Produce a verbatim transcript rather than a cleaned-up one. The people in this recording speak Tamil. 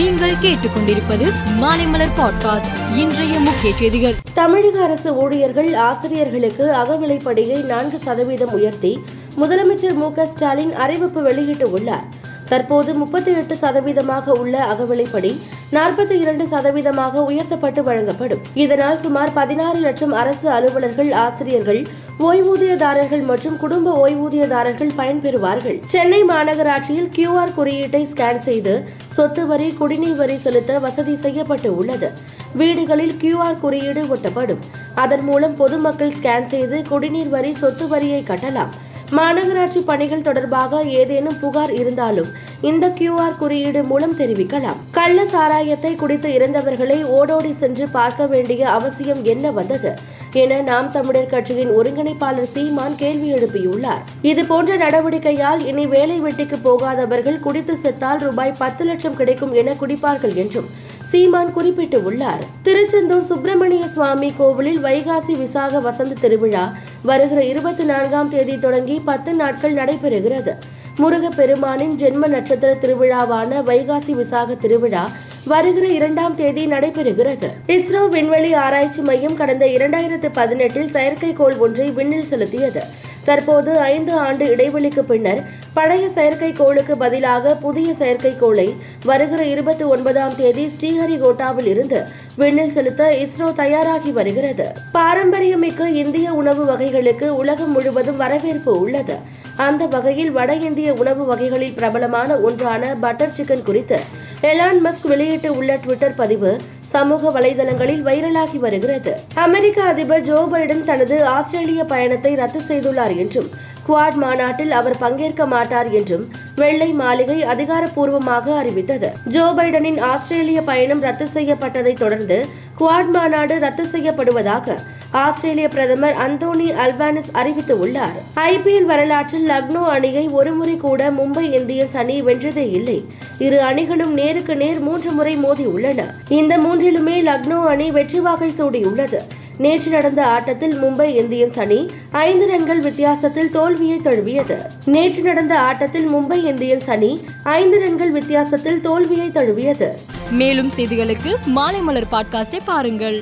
நீங்கள் கேட்டுக்கொண்டிருப்பது மாலை மலர் பாட்காஸ்ட். இன்றைய முக்கிய செய்திகள். தமிழக அரசு ஊழியர்கள் ஆசிரியர்களுக்கு அகவிலைப்படியை நான்கு சதவீதம் உயர்த்தி முதலமைச்சர் மு க ஸ்டாலின் அறிவிப்பு வெளியிட்டு உள்ளார். தற்போது முப்பத்தி எட்டு சதவீதமாக உள்ள அகவிலைப்படி நாற்பத்தி இரண்டு சதவீதமாக உயர்த்தப்பட்டு வழங்கப்படும். இதனால் சுமார் பதினாறு லட்சம் அரசு அலுவலர்கள், ஆசிரியர்கள், ஓய்வூதியதாரர்கள் மற்றும் குடும்ப ஓய்வூதியதாரர்கள் பயன்பெறுவார்கள். சென்னை மாநகராட்சியில் கியூஆர் குறியீட்டை ஸ்கேன் செய்து சொத்து வரி, குடிநீர் வரி செலுத்த வசதி செய்யப்பட்டு உள்ளது. வீடுகளில் கியூஆர் குறியீடு ஒட்டப்படும். அதன் மூலம் பொதுமக்கள் ஸ்கேன் செய்து குடிநீர் வரி, சொத்து வரியை கட்டலாம். மாநகராட்சி பணிகள் தொடர்பாக ஏதேனும் புகார் இருந்தாலும் இந்த கியூஆர் குறியீடு மூலம் தெரிவிக்கலாம். கள்ள சாராயத்தை குடித்து இறந்தவர்களை ஓடோடி சென்று பார்க்க வேண்டிய அவசியம் என்ன வந்தது என நாம் தமிழர் கட்சியின் ஒருங்கிணைப்பாளர் சீமான் கேள்வி எழுப்பியுள்ளார். இதுபோன்ற நடவடிக்கையால் இனி வேலை வெட்டிக்கு போகாதவர்கள் குடித்து செத்தால் ரூபாய் பத்து லட்சம் கிடைக்கும் என குடிப்பார்கள் என்றும் சீமான் குறிப்பிட்டு உள்ளார். திருச்செந்தூர் சுப்பிரமணிய சுவாமி கோவிலில் வைகாசி விசாக வசந்த திருவிழா வருகிற இருபத்தி நான்காம் தேதி தொடங்கி பத்து நாட்கள் நடைபெறுகிறது. முருகப்பெருமானின் ஜென்ம நட்சத்திர திருவிழாவான வைகாசி விசாக திருவிழா வருகிற இரண்டாம் தேதி நடைபெறுகிறது. இஸ்ரோ விண்வெளி ஆராய்ச்சி மையம் கடந்த இரண்டாயிரத்து பதினெட்டில் செயற்கைக்கோள் ஒன்றை விண்ணில் செலுத்தியது. தற்போது ஐந்து ஆண்டு இடைவெளிக்கு பின்னர் பழைய செயற்கைக்கோளுக்கு பதிலாக புதிய செயற்கைக்கோளை வருகிற இருபத்தி ஒன்பதாம் தேதி ஸ்ரீஹரிகோட்டாவில் இருந்து விண்ணில் செலுத்த இஸ்ரோ தயாராகி வருகிறது. பாரம்பரியமிக்க இந்திய உணவு வகைகளுக்கு உலகம் முழுவதும் வரவேற்பு உள்ளது. அந்த வகையில் வட இந்திய உணவு வகைகளில் பிரபலமான ஒன்றான பட்டர் சிக்கன் குறித்து எலான் மஸ்க் வெளியிட்டு உள்ள ட்விட்டர் பதிவு சமூக வலைதளங்களில் வைரலாகி வருகிறது. அமெரிக்க அதிபர் ஜோ பைடன் தனது ஆஸ்திரேலிய பயணத்தை ரத்து செய்துள்ளார் என்றும் குவாட் மாநாட்டில் அவர் பங்கேற்க மாட்டார் என்றும் வெள்ளை மாளிகை அதிகாரப்பூர்வமாக அறிவித்தது. ஜோ பைடனின் ஆஸ்திரேலிய பயணம் ரத்து செய்யப்பட்டதை தொடர்ந்து குவாட் மாநாடு ரத்து செய்யப்படுவதாக ஆஸ்திரேலிய பிரதமர் அந்தோனி அல்வானஸ் அறிவித்து உள்ளார். ஐபிஎல் வரலாற்றில் லக்னோ அணியை ஒருமுறை கூட மும்பை இந்தியன்ஸ் அணி வென்றதே இல்லை. இரு அணிகளும் நேருக்கு நேர் மூன்று முறை மோதி உள்ளன. இந்த மூன்றிலுமே லக்னோ அணி வெற்றி வாகை சூடியுள்ளது. நேற்று நடந்த ஆட்டத்தில் மும்பை இந்தியன்ஸ் அணி ஐந்து ரன்கள் வித்தியாசத்தில் தோல்வியை தழுவியது. நேற்று நடந்த ஆட்டத்தில் மும்பை இந்தியன்ஸ் அணி ஐந்து ரன்கள் வித்தியாசத்தில் தோல்வியை தழுவியது. மேலும் செய்திகளுக்கு மாலை மலர் பாட்காஸ்டை பாருங்கள்.